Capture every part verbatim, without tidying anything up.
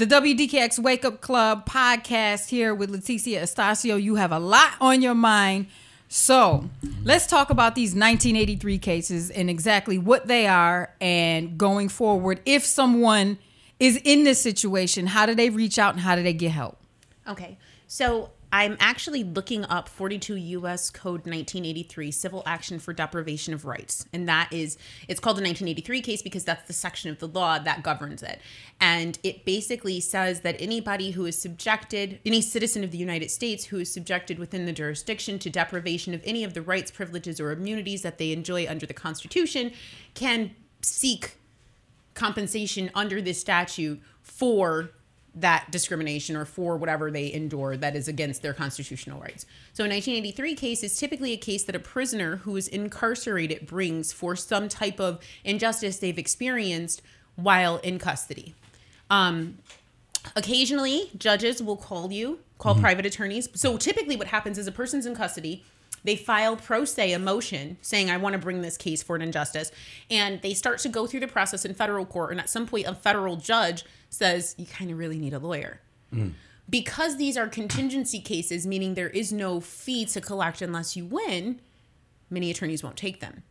The W D K X Wake Up Club podcast here with Leticia Astacio. You have a lot on your mind. So let's talk about these nineteen eighty-three cases and exactly what they are and going forward. If someone is in this situation, how do they reach out and how do they get help? Okay, so I'm actually looking up forty-two U S Code nineteen eighty-three, Civil Action for Deprivation of Rights. And that is, it's called the nineteen eighty-three case because that's the section of the law that governs it. And it basically says that anybody who is subjected, any citizen of the United States who is subjected within the jurisdiction to deprivation of any of the rights, privileges, or immunities that they enjoy under the Constitution can seek compensation under this statute for that discrimination or for whatever they endure that is against their constitutional rights. So a nineteen eighty-three case is typically a case that a prisoner who is incarcerated brings for some type of injustice they've experienced while in custody. Um, occasionally, judges will call you, call mm-hmm. private attorneys. So typically what happens is a person's in custody, they file pro se a motion saying, I want to bring this case for an injustice. And they start to go through the process in federal court. And at some point, a federal judge says, you kind of really need a lawyer. Mm. Because these are contingency cases, meaning there is no fee to collect unless you win, many attorneys won't take them.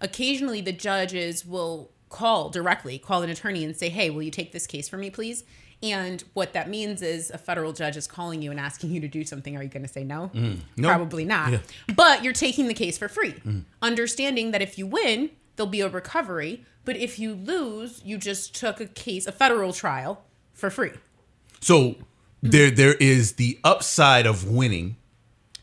Occasionally, the judges will call directly, call an attorney and say, hey, will you take this case for me, please? And what that means is a federal judge is calling you and asking you to do something. Are you going to say no? Mm, no. Probably not. Yeah. But you're taking the case for free, mm. understanding that if you win, there'll be a recovery. But if you lose, you just took a case, a federal trial for free. So there, there is the upside of winning.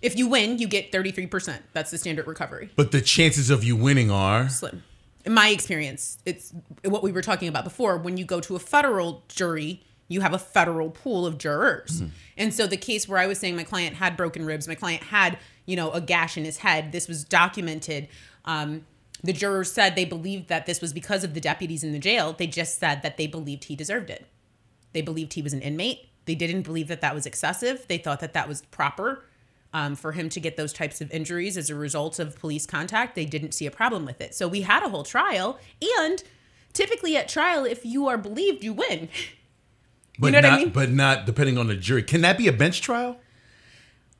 If you win, you get thirty-three percent. That's the standard recovery. But the chances of you winning are slim. In my experience, it's what we were talking about before. When you go to a federal jury, you have a federal pool of jurors. Mm. And so the case where I was saying my client had broken ribs, my client had, you know, a gash in his head, this was documented. Um, the jurors said they believed that this was because of the deputies in the jail. They just said that they believed he deserved it. They believed he was an inmate. They didn't believe that that was excessive. They thought that that was proper um, for him to get those types of injuries as a result of police contact. They didn't see a problem with it. So we had a whole trial. And typically at trial, if you are believed, you win. But you know not, what I mean? But not depending on the jury. Can that be a bench trial?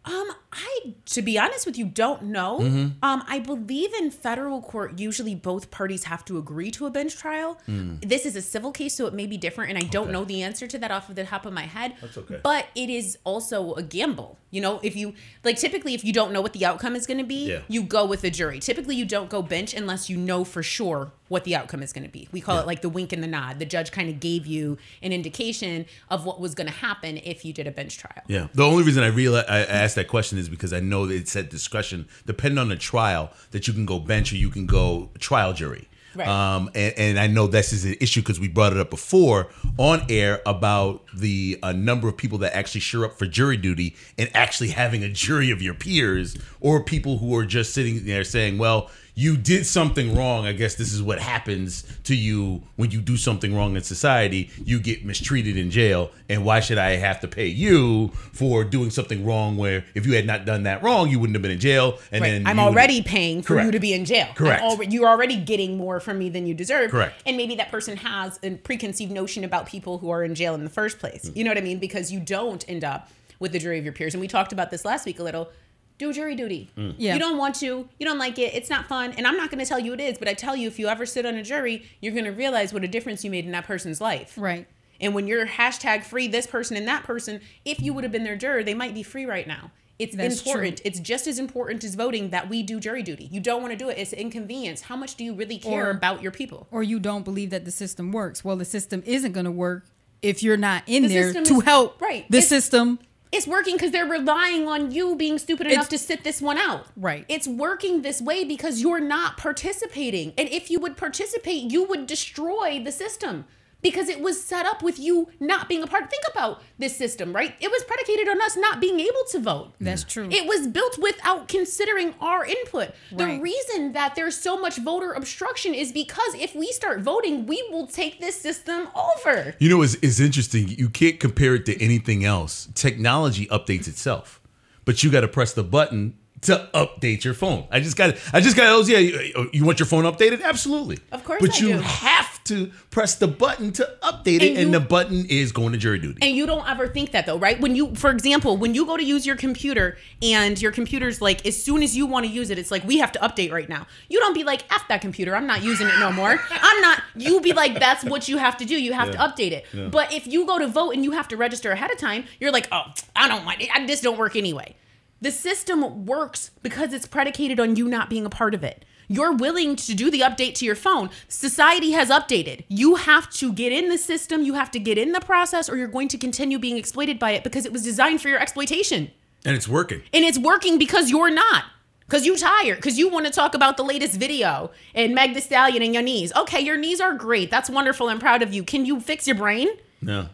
Um, I, to be honest with you, don't know. Mm-hmm. Um, I believe in federal court, usually both parties have to agree to a bench trial. Mm. This is a civil case, so it may be different. And I don't okay. know the answer to that off of the top of my head. That's okay. But it is also a gamble. You know, if you, like typically if you don't know what the outcome is going to be, yeah. you go with a jury. Typically you don't go bench unless you know for sure what the outcome is going to be. We call yeah. it like the wink and the nod. The judge kind of gave you an indication of what was going to happen if you did a bench trial. Yeah. The only reason I realized I asked that question is because I know that it's at discretion, depending on the trial, that you can go bench or you can go trial jury. Right. Um, and, and I know this is an issue because we brought it up before on air about the uh, number of people that actually show up for jury duty and actually having a jury of your peers or people who are just sitting there saying, well, you did something wrong. I guess this is what happens to you when you do something wrong in society. You get mistreated in jail. And why should I have to pay you for doing something wrong where if you had not done that wrong, you wouldn't have been in jail? And right. then I'm already paying for correct. You to be in jail. Correct. Al- you're already getting more from me than you deserve. Correct. And maybe that person has a preconceived notion about people who are in jail in the first place. Mm. You know what I mean? Because you don't end up with the jury of your peers. And we talked about this last week a little. Do jury duty. Mm. Yeah. You don't want to. You don't like it. It's not fun. And I'm not going to tell you it is, but I tell you, if you ever sit on a jury, you're going to realize what a difference you made in that person's life. Right. And when you're hashtag free this person and that person, if you would have been their juror, they might be free right now. It's That's important. True. It's just as important as voting that we do jury duty. You don't want to do it. It's an inconvenience. How much do you really care or, about your people? Or you don't believe that the system works. Well, the system isn't going to work if you're not in the there to is, help right. the it's, system. It's working because they're relying on you being stupid enough it's, to sit this one out. Right. It's working this way because you're not participating. And if you would participate, you would destroy the system because it was set up with you not being a part. Think about this system, right? It was predicated on us not being able to vote. That's true. It was built without considering our input. Right. The reason that there's so much voter obstruction is because if we start voting, we will take this system over. You know, it's, it's interesting. You can't compare it to anything else. Technology updates itself, but you got to press the button to update your phone. I just got I just got those. Yeah, you, you want your phone updated? Absolutely. Of course. But I you do. have to press the button to update it, and, and you, the button is going to jury duty. And you don't ever think that, though, right? When you, for example, when you go to use your computer and your computer's like, as soon as you want to use it, it's like, we have to update right now. You don't be like, F that computer, I'm not using it no more. I'm not, you be like, that's what you have to do. You have yeah. to update it. Yeah. But if you go to vote and you have to register ahead of time, you're like, oh, I don't want it. I, this don't work anyway. The system works because it's predicated on you not being a part of it. You're willing to do the update to your phone. Society has updated. You have to get in the system. You have to get in the process, or you're going to continue being exploited by it because it was designed for your exploitation. And it's working. And it's working because you're not. Because you're tired. Because you want to talk about the latest video and Meg Thee Stallion and your knees. Okay, your knees are great. That's wonderful. I'm proud of you. Can you fix your brain? No.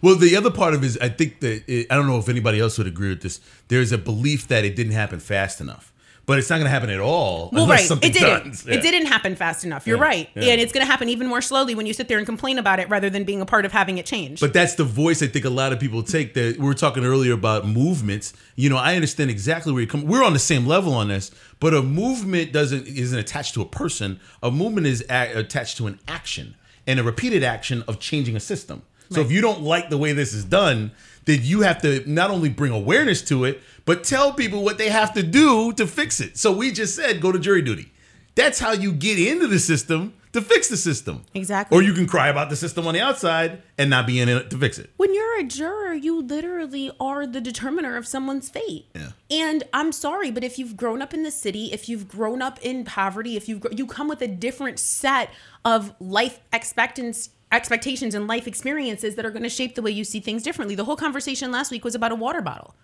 Well, the other part of it is, I think that, it, I don't know if anybody else would agree with this, there's a belief that it didn't happen fast enough. But it's not going to happen at all. Well, right. It didn't. Yeah. It didn't happen fast enough. You're yeah. right. Yeah. And it's going to happen even more slowly when you sit there and complain about it rather than being a part of having it change. But that's the voice I think a lot of people take. That we were talking earlier about movements. You know, I understand exactly where you're coming. We're on the same level on this. But a movement doesn't isn't attached to a person. A movement is a- attached to an action, and a repeated action of changing a system. So if you don't like the way this is done, then you have to not only bring awareness to it, but tell people what they have to do to fix it. So we just said, go to jury duty. That's how you get into the system to fix the system. Exactly. Or you can cry about the system on the outside and not be in it to fix it. When you're a juror, you literally are the determiner of someone's fate. Yeah. And I'm sorry, but if you've grown up in the city, if you've grown up in poverty, if you've you come with a different set of life expectancy, expectations and life experiences that are going to shape the way you see things differently. The whole conversation last week was about a water bottle.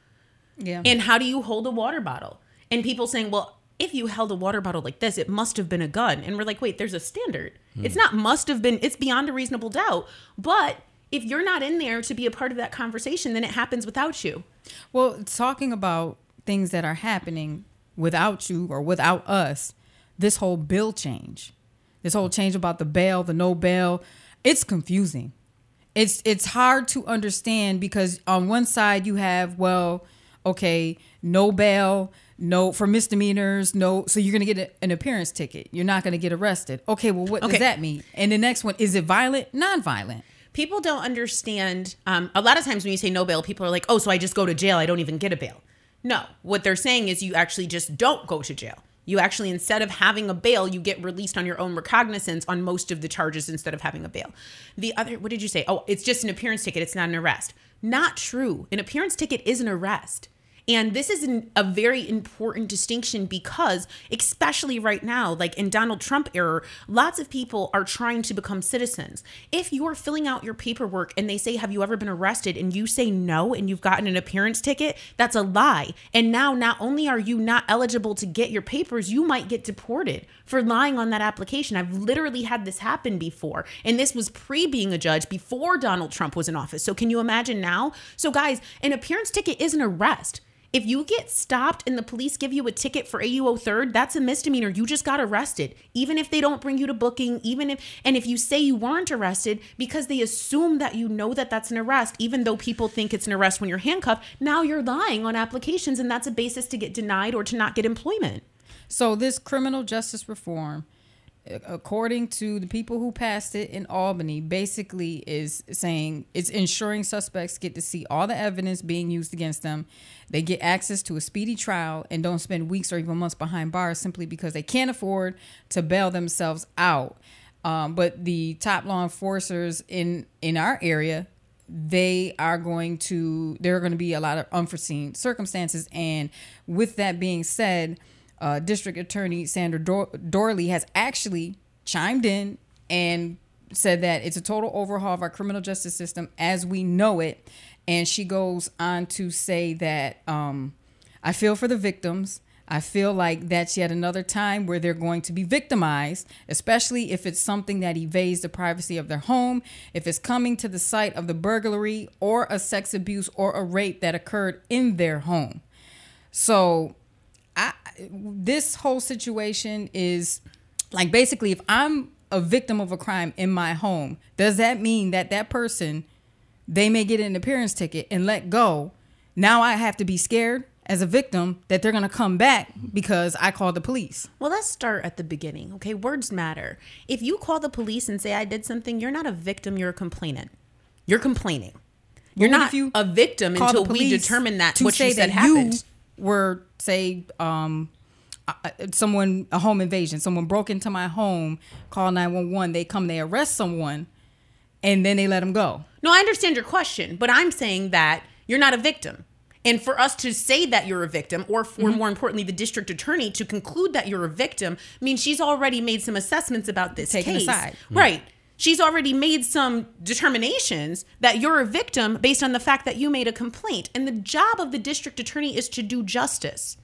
Yeah. And how do you hold a water bottle? And people saying, well, if you held a water bottle like this, it must have been a gun. And we're like, wait, there's a standard. Hmm. It's not must have been, it's beyond a reasonable doubt. But if you're not in there to be a part of that conversation, then it happens without you. Well, talking about things that are happening without you or without us, this whole bill change, this whole change about the bail, the no bail, it's confusing. It's it's hard to understand because on one side you have, well, okay, no bail, no for misdemeanors, no. So you're going to get a, an appearance ticket. You're not going to get arrested. Okay, well, what okay. does that mean? And the next one, is it violent, nonviolent? People don't understand. Um, a lot of times when you say no bail, people are like, oh, so I just go to jail. I don't even get a bail. No, what they're saying is you actually just don't go to jail. You actually, instead of having a bail, you get released on your own recognizance on most of the charges instead of having a bail. The other, what did you say? Oh, it's just an appearance ticket. It's not an arrest. Not true. An appearance ticket is an arrest. And this is an, a very important distinction because, especially right now, like in Donald Trump era, lots of people are trying to become citizens. If you're filling out your paperwork and they say, have you ever been arrested? And you say no, and you've gotten an appearance ticket, that's a lie. And now not only are you not eligible to get your papers, you might get deported for lying on that application. I've literally had this happen before. And this was pre being a judge, before Donald Trump was in office. So can you imagine now? So guys, an appearance ticket is an arrest. If you get stopped and the police give you a ticket for A U O third, that's a misdemeanor. You just got arrested, even if they don't bring you to booking, even if, and if you say you weren't arrested because they assume that you know that that's an arrest, even though people think it's an arrest when you're handcuffed, now you're lying on applications and that's a basis to get denied or to not get employment. So this criminal justice reform, according to the people who passed it in Albany, basically is saying it's ensuring suspects get to see all the evidence being used against them. They get access to a speedy trial and don't spend weeks or even months behind bars simply because they can't afford to bail themselves out. Um, but the top law enforcers in, in our area, they are going to, there are going to be a lot of unforeseen circumstances. And with that being said, Uh, District Attorney Sandra Door- Doorley has actually chimed in and said that it's a total overhaul of our criminal justice system as we know it. And she goes on to say that um, I feel for the victims. I feel like that's yet another time where they're going to be victimized, especially if it's something that evades the privacy of their home, if it's coming to the site of the burglary or a sex abuse or a rape that occurred in their home. So I, this whole situation is like, basically, if I'm a victim of a crime in my home, does that mean that that person, they may get an appearance ticket and let go? Now I have to be scared as a victim that they're going to come back because I called the police. Well, let's start at the beginning. Okay, words matter. If you call the police and say I did something, you're not a victim, you're a complainant. You're complaining. You're not you a victim until we determine that what you said happened. You were, say, um, someone, a home invasion. Someone broke into my home, call nine one one. They come, they arrest someone, and then they let them go. No, I understand your question, but I'm saying that you're not a victim. And for us to say that you're a victim, or for mm-hmm. more importantly, the district attorney to conclude that you're a victim, I mean, she's already made some assessments about this Taking case. Aside. Mm-hmm. Right. She's already made some determinations that you're a victim based on the fact that you made a complaint. And the job of the district attorney is to do justice.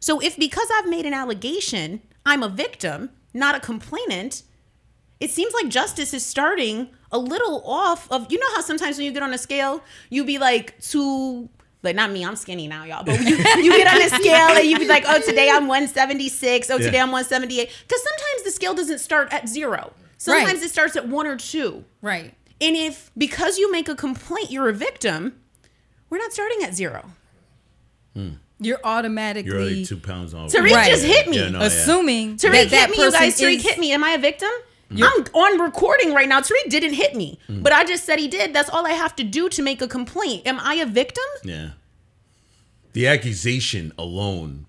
So if because I've made an allegation, I'm a victim, not a complainant, it seems like justice is starting a little off of, you know how sometimes when you get on a scale, you be like too... Like, not me, I'm skinny now, y'all. But you, you get on a scale and you be like, oh, today I'm one seventy-six. Oh, yeah. Today I'm one seventy-eight. Because sometimes the scale doesn't start at zero. Sometimes right. it starts at one or two. Right. And if, because you make a complaint, you're a victim, we're not starting at zero. Hmm. You're automatically... You're already two pounds off. Tariq right. just hit me. Yeah, no, assuming yeah. Tariq that hit that me, you guys. Tariq is... hit me. Am I a victim? You're, I'm on recording right now. Tariq didn't hit me, mm. but I just said he did. That's all I have to do to make a complaint. Am I a victim? Yeah. The accusation alone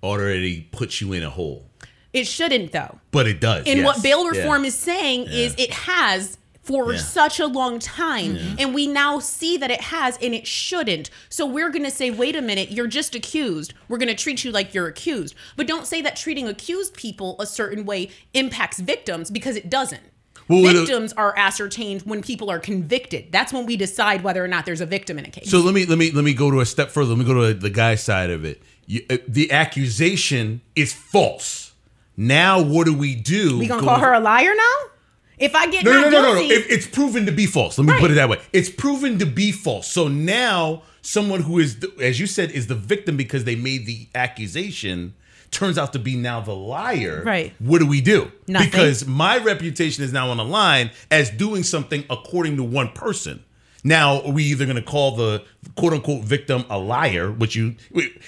already puts you in a hole. It shouldn't, though. But it does. And yes. what bail reform yeah. is saying yeah. is it has for yeah. such a long time. Yeah. And we now see that it has and it shouldn't. So we're going to say, wait a minute, you're just accused. We're going to treat you like you're accused. But don't say that treating accused people a certain way impacts victims, because it doesn't. Well, victims it, are ascertained when people are convicted. That's when we decide whether or not there's a victim in a case. So let me let me let me go to a step further. Let me go to the guy's side of it. You, uh, the accusation is false. Now what do we do? We going to call her a liar now? If I get no, not no, no, guilty. No, no, no. It's proven to be false. Let me right. put it that way. It's proven to be false. So now someone who is, the, as you said, is the victim because they made the accusation turns out to be now the liar. Right. What do we do? Nothing. Because my reputation is now on the line as doing something according to one person. Now, are we either going to call the quote-unquote victim a liar, which you,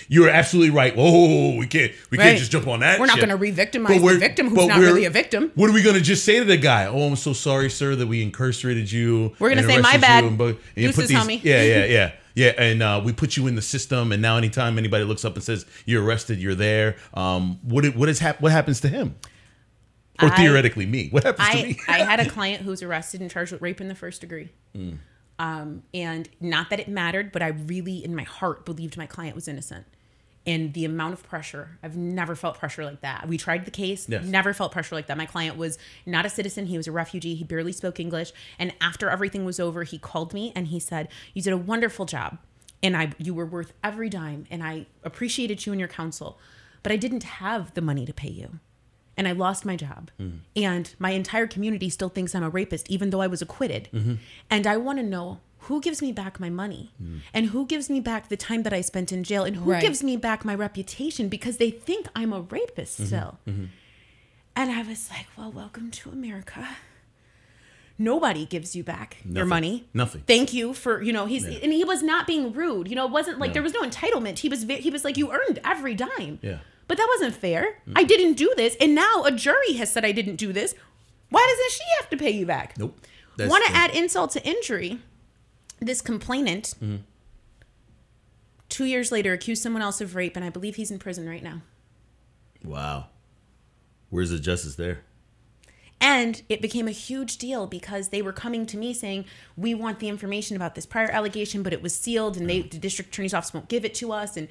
you're absolutely right. Whoa, we can't we right. can't just jump on that We're not going to re-victimize the victim who's not really a victim. What are we going to just say to the guy? Oh, I'm so sorry, sir, that we incarcerated you. We're going to say, my bad. You and, and you put these, homie. Yeah, yeah, yeah. Yeah, and uh, we put you in the system, and now anytime anybody looks up and says, you're arrested, you're there, um, what what is hap- what happens to him? Or I, theoretically me. What happens I, to me? I had a client who was arrested and charged with rape in the first degree. Mm. Um, and not that it mattered, but I really, in my heart, believed my client was innocent. And the amount of pressure, I've never felt pressure like that. We tried the case, yes. never felt pressure like that. My client was not a citizen. He was a refugee. He barely spoke English. And after everything was over, he called me and he said, you did a wonderful job. And I, you were worth every dime. And I appreciated you and your counsel, but I didn't have the money to pay you. And I lost my job. Mm. And my entire community still thinks I'm a rapist, even though I was acquitted. Mm-hmm. And I want to know who gives me back my money mm. and who gives me back the time that I spent in jail and who right. gives me back my reputation, because they think I'm a rapist mm-hmm. still. Mm-hmm. And I was like, well, welcome to America. Nobody gives you back Nothing. your money. Nothing. Thank you for, you know, he's, yeah. and he was not being rude. You know, it wasn't like, no. there was no entitlement. He was, he was like, you earned every dime. Yeah. But that wasn't fair. Mm. I didn't do this. And now a jury has said I didn't do this. Why doesn't she have to pay you back? Nope. Want to add insult to injury. This complainant, mm. two years later, accused someone else of rape. And I believe he's in prison right now. Wow. Where's the justice there? And it became a huge deal because they were coming to me saying, we want the information about this prior allegation, but it was sealed and they, mm. the district attorney's office won't give it to us. And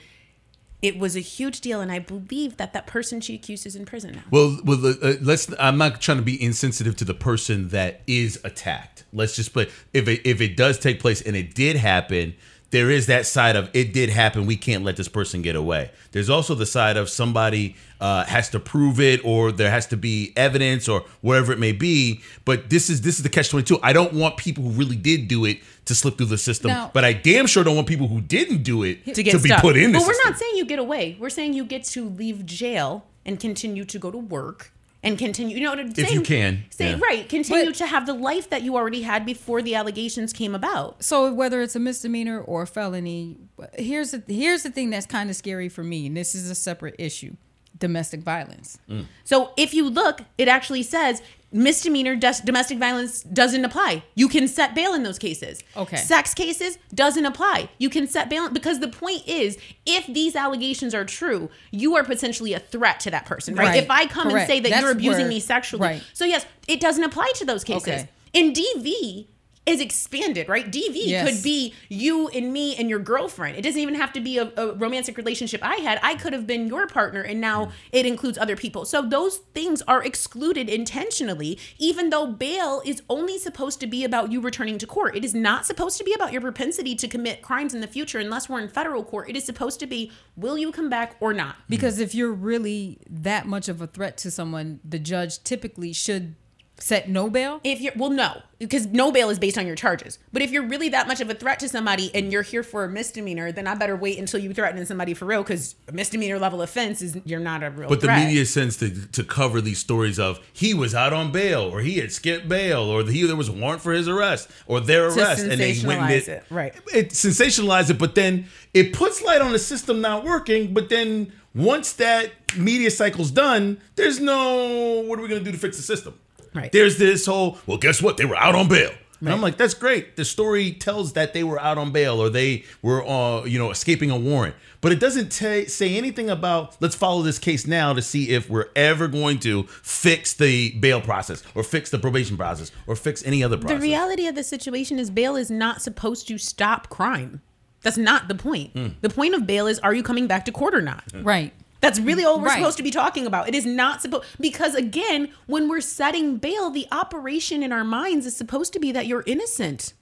it was a huge deal, and I believe that that person she accused is in prison now. Well, well, uh, let's. I'm not trying to be insensitive to the person that is attacked. Let's just play. If it, if it does take place and it did happen, there is that side of it did happen. We can't let this person get away. There's also the side of somebody uh, has to prove it, or there has to be evidence, or whatever it may be. But this is this is the catch twenty-two. I don't want people who really did do it to slip through the system. No. But I damn sure don't want people who didn't do it to, get to be stuck. put in the But we're system. Not saying you get away. We're saying you get to leave jail and continue to go to work and continue, you know what I'm saying? If you can. Say, yeah. Right. Continue but, to have the life that you already had before the allegations came about. So whether it's a misdemeanor or a felony, here's the, here's the thing that's kind of scary for me, and this is a separate issue. Domestic violence. Mm. So if you look, it actually says misdemeanor des- domestic violence doesn't apply. You can set bail in those cases. Okay. Sex cases doesn't apply. You can set bail, because the point is, if these allegations are true, you are potentially a threat to that person, right? right. If I come Correct. and say that That's you're abusing where, me sexually. Right. So yes, it doesn't apply to those cases. Okay. In D V is expanded, right? D V yes. could be you and me and your girlfriend. It doesn't even have to be a, a romantic relationship I had. I could have been your partner, and now it includes other people. So those things are excluded intentionally, even though bail is only supposed to be about you returning to court. It is not supposed to be about your propensity to commit crimes in the future unless we're in federal court. It is supposed to be, will you come back or not? Because if you're really that much of a threat to someone, the judge typically should set no bail? If you're well, no, because no bail is based on your charges. But if you're really that much of a threat to somebody and you're here for a misdemeanor, then I better wait until you threaten somebody for real, because a misdemeanor level offense is you're not a real. But threat. The media sends to to cover these stories of he was out on bail, or he had skipped bail, or the, he there was a warrant for his arrest or their to arrest, and they went it, it right. It sensationalized it, but then it puts light on the system not working. But then once that media cycle's done, there's no what are we going to do to fix the system? Right. There's this whole, well, guess what? They were out on bail. And right. I'm like, that's great. The story tells that they were out on bail, or they were, uh, you know, escaping a warrant. But it doesn't t- say anything about, let's follow this case now to see if we're ever going to fix the bail process or fix the probation process or fix any other process. The reality of the situation is bail is not supposed to stop crime. That's not the point. Mm. The point of bail is, are you coming back to court or not? Mm. Right. That's really all we're right. supposed to be talking about. It is not supposed, because again, when we're setting bail, the operation in our minds is supposed to be that you're innocent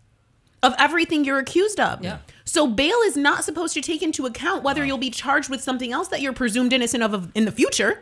of everything you're accused of. Yeah. So bail is not supposed to take into account whether wow. you'll be charged with something else that you're presumed innocent of in the future.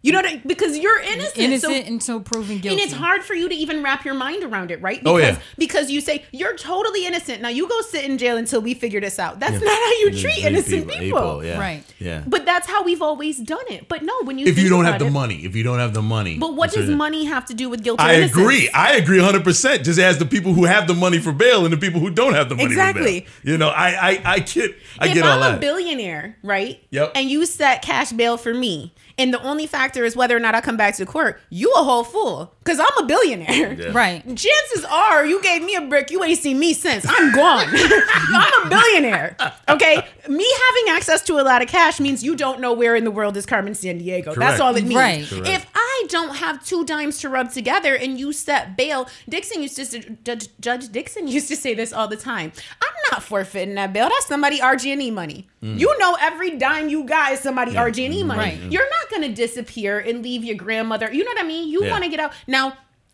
You know what I mean? Because you're innocent. Innocent so, and so proven guilty. And it's hard for you to even wrap your mind around it, right? Because, oh, yeah. Because you say, you're totally innocent. Now you go sit in jail until we figure this out. That's yeah. not how you treat innocent people. people. people yeah. Right. Yeah. But that's how we've always done it. But no, when you If you don't have the it, money. If you don't have the money. But what does money have to do with guilt or I innocence? I agree. I agree one hundred percent. Just ask the people who have the money for bail and the people who don't have the money exactly. for bail. Exactly. You know, I, I, I get, I get all that. If I'm a billionaire, right? Yep. And you set cash bail for me, and the only factor is whether or not I come back to court, you a whole fool. Because I'm a billionaire. Yeah. Right. Chances are you gave me a brick, you ain't seen me since. I'm gone. I'm a billionaire. Okay? Me having access to a lot of cash means you don't know where in the world is Carmen Sandiego. Correct. That's all it means. Right. Correct. If I don't have two dimes to rub together and you set bail, Dixon used to, Judge, Judge Dixon used to say this all the time. I'm not forfeiting that bail. That's somebody R G and E money. Mm. You know every dime you got is somebody yeah. R G and E money. Right. Mm. You're not going to disappear and leave your grandmother. You know what I mean? You yeah. want to get out. Now,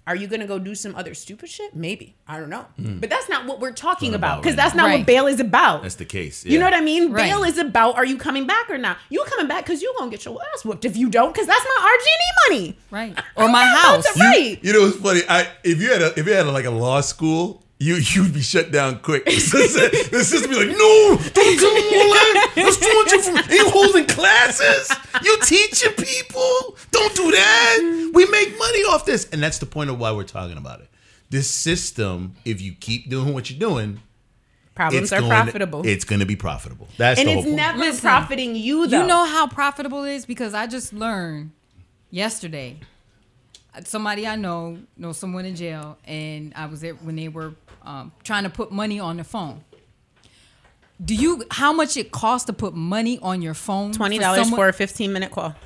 are you going to go do some other stupid shit? Maybe. I don't know. Mm. But that's not what we're talking what about, because right that's now. not right. what bail is about. That's the case. Yeah. You know what I mean? Right. Bail is about, are you coming back or not? You coming back because you're going to get your ass whooped if you don't, because that's my R G and E money. Right. Or my house. You, right. You know, it's funny. I If you had, a, if you had a, like a law school, You you'd be shut down quick. The system be like, no, don't tell me your life. That's too much information. Are you holding classes? You teaching people? Don't do that. We make money off this, and that's the point of why we're talking about it. This system, if you keep doing what you're doing, problems are going, profitable. It's going to be profitable. That's and the whole point. And it's never Listen, profiting you. Though. You know how profitable it is, because I just learned yesterday. Somebody I know knows someone in jail, and I was there when they were um, trying to put money on the phone. Do you how much it costs to put money on your phone? Twenty dollars for, for a fifteen minute call,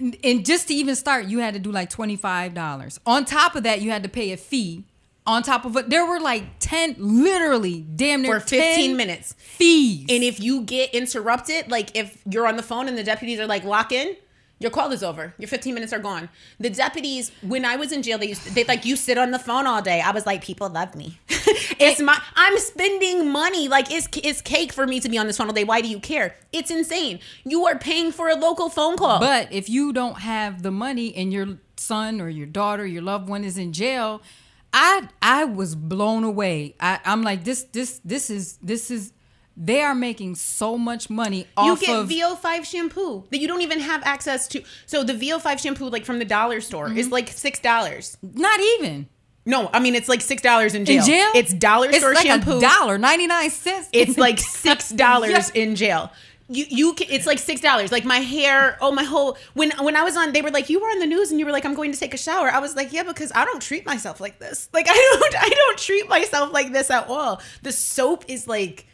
and, and just to even start, you had to do like twenty five dollars. On top of that, you had to pay a fee. On top of it, there were like ten, literally, damn near for fifteen ten minutes fees. And if you get interrupted, like if you're on the phone and the deputies are like, lock in. Your call is over. Your fifteen minutes are gone. The deputies, when I was in jail, they used to, they like, you sit on the phone all day. I was like, people love me. It's my, I'm spending money. Like, it's, it's cake for me to be on this phone all day. Why do you care? It's insane. You are paying for a local phone call. But if you don't have the money and your son or your daughter, your loved one is in jail, I I was blown away. I, I'm like, this this this is this is They are making so much money off of... You get of V O five shampoo that you don't even have access to. So the V O five shampoo, like, from the dollar store mm-hmm. is, like, six dollars. Not even. No, I mean, it's, like, six dollars in jail. In jail? It's dollar it's store like shampoo. It's, like, a dollar ninety-nine cents. It's, like, six dollars yes. in jail. You, you, can, it's, like, six dollars. Like, my hair, oh, my whole... When when I was on, they were like, you were on the news and you were like, I'm going to take a shower. I was like, yeah, because I don't treat myself like this. Like, I don't, I don't treat myself like this at all. The soap is, like...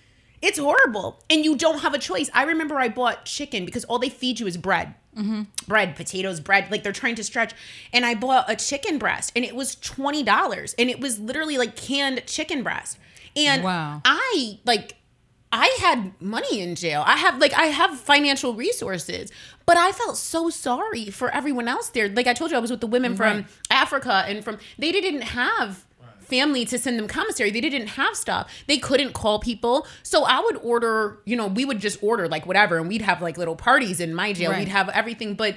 It's horrible. And you don't have a choice. I remember I bought chicken because all they feed you is bread. Mm-hmm. Bread, potatoes, bread. Like, they're trying to stretch. And I bought a chicken breast. And it was twenty dollars. And it was literally, like, canned chicken breast. And wow. I, like, I had money in jail. I have, like, I have financial resources. But I felt so sorry for everyone else there. Like, I told you, I was with the women right. from Africa. And from, they didn't have... family to send them commissary. They didn't have stuff. They couldn't call people. So I would order, you know, we would just order like whatever, and we'd have like little parties in my jail. Right. We'd have everything, but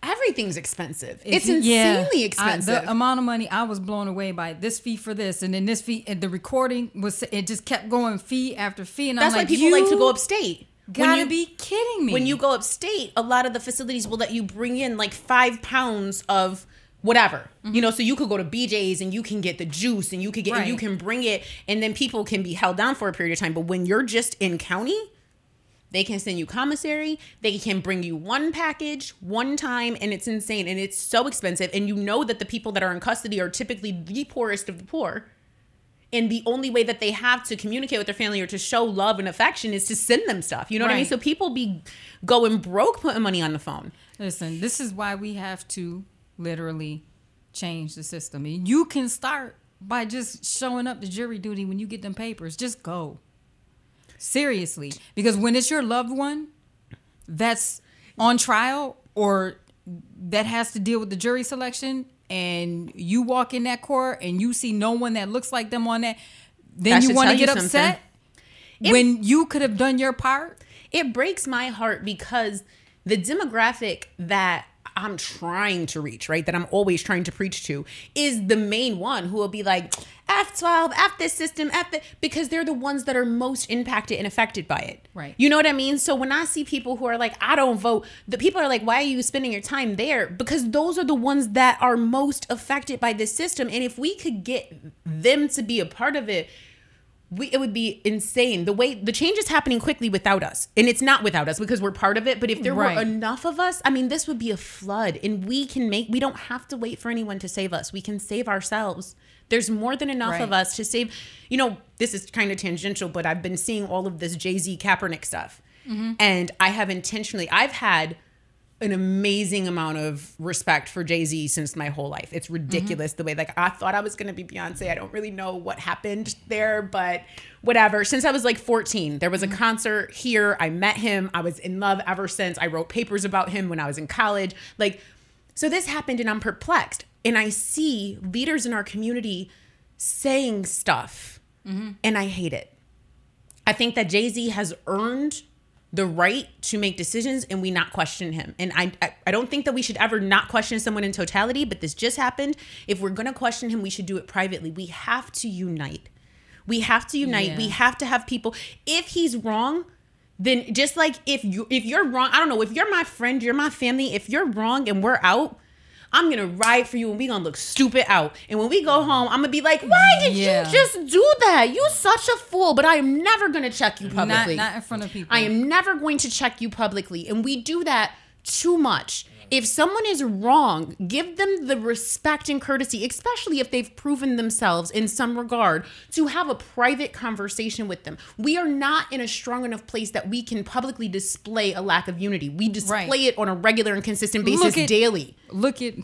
everything's expensive. It's, it's insanely yeah, expensive. I, the amount of money I was blown away by this fee for this, and then this fee, and the recording was, it just kept going fee after fee. And that's I'm like, why people you like to go upstate. Gotta you, be kidding me. When you go upstate, a lot of the facilities will let you bring in like five pounds of whatever, mm-hmm. you know, so you could go to B J's and you can get the juice and you could get, right. and you can bring it, and then people can be held down for a period of time. But when you're just in county, they can send you commissary. They can bring you one package one time, and it's insane. And it's so expensive. And you know that the people that are in custody are typically the poorest of the poor. And the only way that they have to communicate with their family or to show love and affection is to send them stuff. You know right. what I mean? So people be going broke putting money on the phone. Listen, this is why we have to literally change the system. And you can start by just showing up to jury duty when you get them papers. Just go. Seriously. Because when it's your loved one that's on trial or that has to deal with the jury selection, and you walk in that court and you see no one that looks like them on that, then that you want to get upset it, when you could have done your part. It breaks my heart because the demographic that I'm trying to reach, right, that I'm always trying to preach to, is the main one who will be like, F twelve, F this system, F the, because they're the ones that are most impacted and affected by it. Right. You know what I mean? So when I see people who are like, I don't vote, the people are like, why are you spending your time there? Because those are the ones that are most affected by this system. And if we could get them to be a part of it, We, it would be insane. The way the change is happening quickly without us. And it's not without us because we're part of it. But if there right. were enough of us, I mean, this would be a flood. And we can make, we don't have to wait for anyone to save us. We can save ourselves. There's more than enough right. of us to save. You know, this is kind of tangential, but I've been seeing all of this Jay-Z Kaepernick stuff. Mm-hmm. And I have intentionally, I've had an amazing amount of respect for Jay-Z since my whole life. It's ridiculous mm-hmm. the way, like, I thought I was going to be Beyonce. I don't really know what happened there, but whatever. Since I was like fourteen, there was a mm-hmm. concert here. I met him. I was in love ever since. I wrote papers about him when I was in college. Like, so this happened and I'm perplexed. And I see leaders in our community saying stuff mm-hmm. and I hate it. I think that Jay-Z has earned the right to make decisions and we not question him. And I, I I don't think that we should ever not question someone in totality, but this just happened. If we're gonna question him, we should do it privately. We have to unite. We have to unite. Yeah. We have to have people. If he's wrong, then just like if you if you're wrong, I don't know, if you're my friend, you're my family, if you're wrong and we're out, I'm gonna ride for you and we gonna look stupid out. And when we go home, I'm gonna be like, why did yeah. you just do that? You such a fool, but I am never gonna check you publicly. Not, not in front of people. I am never going to check you publicly. And we do that too much. If someone is wrong, give them the respect and courtesy, especially if they've proven themselves in some regard, to have a private conversation with them. We are not in a strong enough place that we can publicly display a lack of unity. We display right. it on a regular and consistent basis look at, daily. Look at,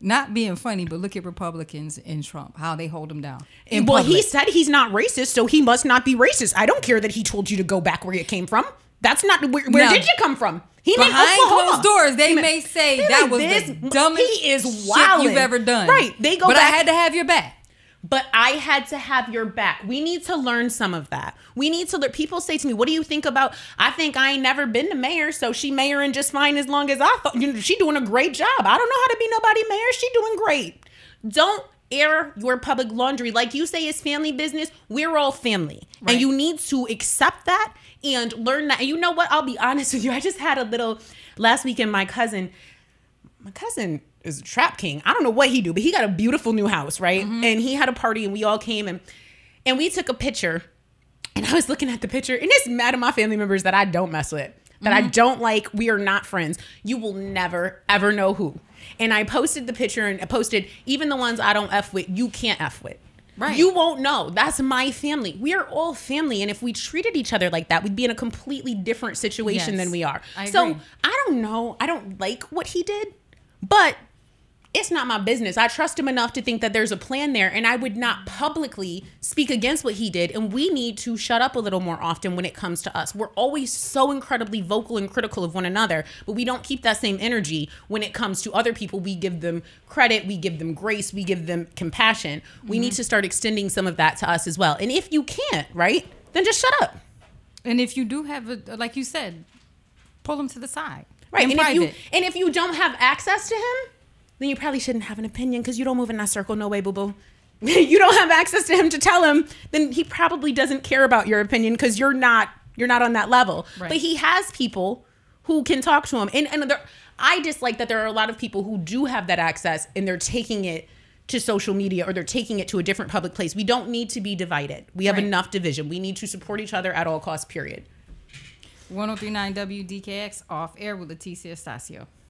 not being funny, but look at Republicans and Trump, how they hold him down. Well, public. He said he's not racist, so he must not be racist. I don't care that he told you to go back where you came from. That's not where, where now, did you come from? He behind closed doors, they may, may say that like, was this, the dumbest he is shit you've ever done. Right? They go, but back, I had to have your back. But I had to have your back. We need to learn some of that. We need to learn. People say to me, "What do you think about?" I think I ain't never been the mayor, so she mayoring just fine as long as I thought. You know, she doing a great job. I don't know how to be nobody mayor. She doing great. Don't air your public laundry. Like you say, it's family business. We're all family. Right. And you need to accept that and learn that. And you know what? I'll be honest with you. I just had a little last weekend, my cousin, my cousin is a trap king. I don't know what he do, but he got a beautiful new house, right? Mm-hmm. And he had a party and we all came and and we took a picture. And I was looking at the picture, and it's mad at my family members that I don't mess with, that mm-hmm. I don't like, we are not friends. You will never, ever know who. And I posted the picture and I posted, even the ones I don't F with, you can't F with. Right. You won't know. That's my family. We are all family. And if we treated each other like that, we'd be in a completely different situation yes, than we are. I so agree. I don't know. I don't like what he did, but it's not my business. I trust him enough to think that there's a plan there, and I would not publicly speak against what he did. And we need to shut up a little more often when it comes to us. We're always so incredibly vocal and critical of one another, but we don't keep that same energy when it comes to other people. We give them credit, we give them grace, we give them compassion. We mm-hmm. need to start extending some of that to us as well. And if you can't, right, then just shut up. And if you do have a, like you said, pull them to the side. Right. And if you, and if you don't have access to him, then you probably shouldn't have an opinion, because you don't move in that circle. No way, boo-boo. You don't have access to him to tell him. Then he probably doesn't care about your opinion, because you're not you're not on that level. Right. But he has people who can talk to him. And, and there, I dislike that there are a lot of people who do have that access, and they're taking it to social media, or they're taking it to a different public place. We don't need to be divided. We have right. enough division. We need to support each other at all costs, period. one oh three point nine W D K X Off Air with Leticia Astacio.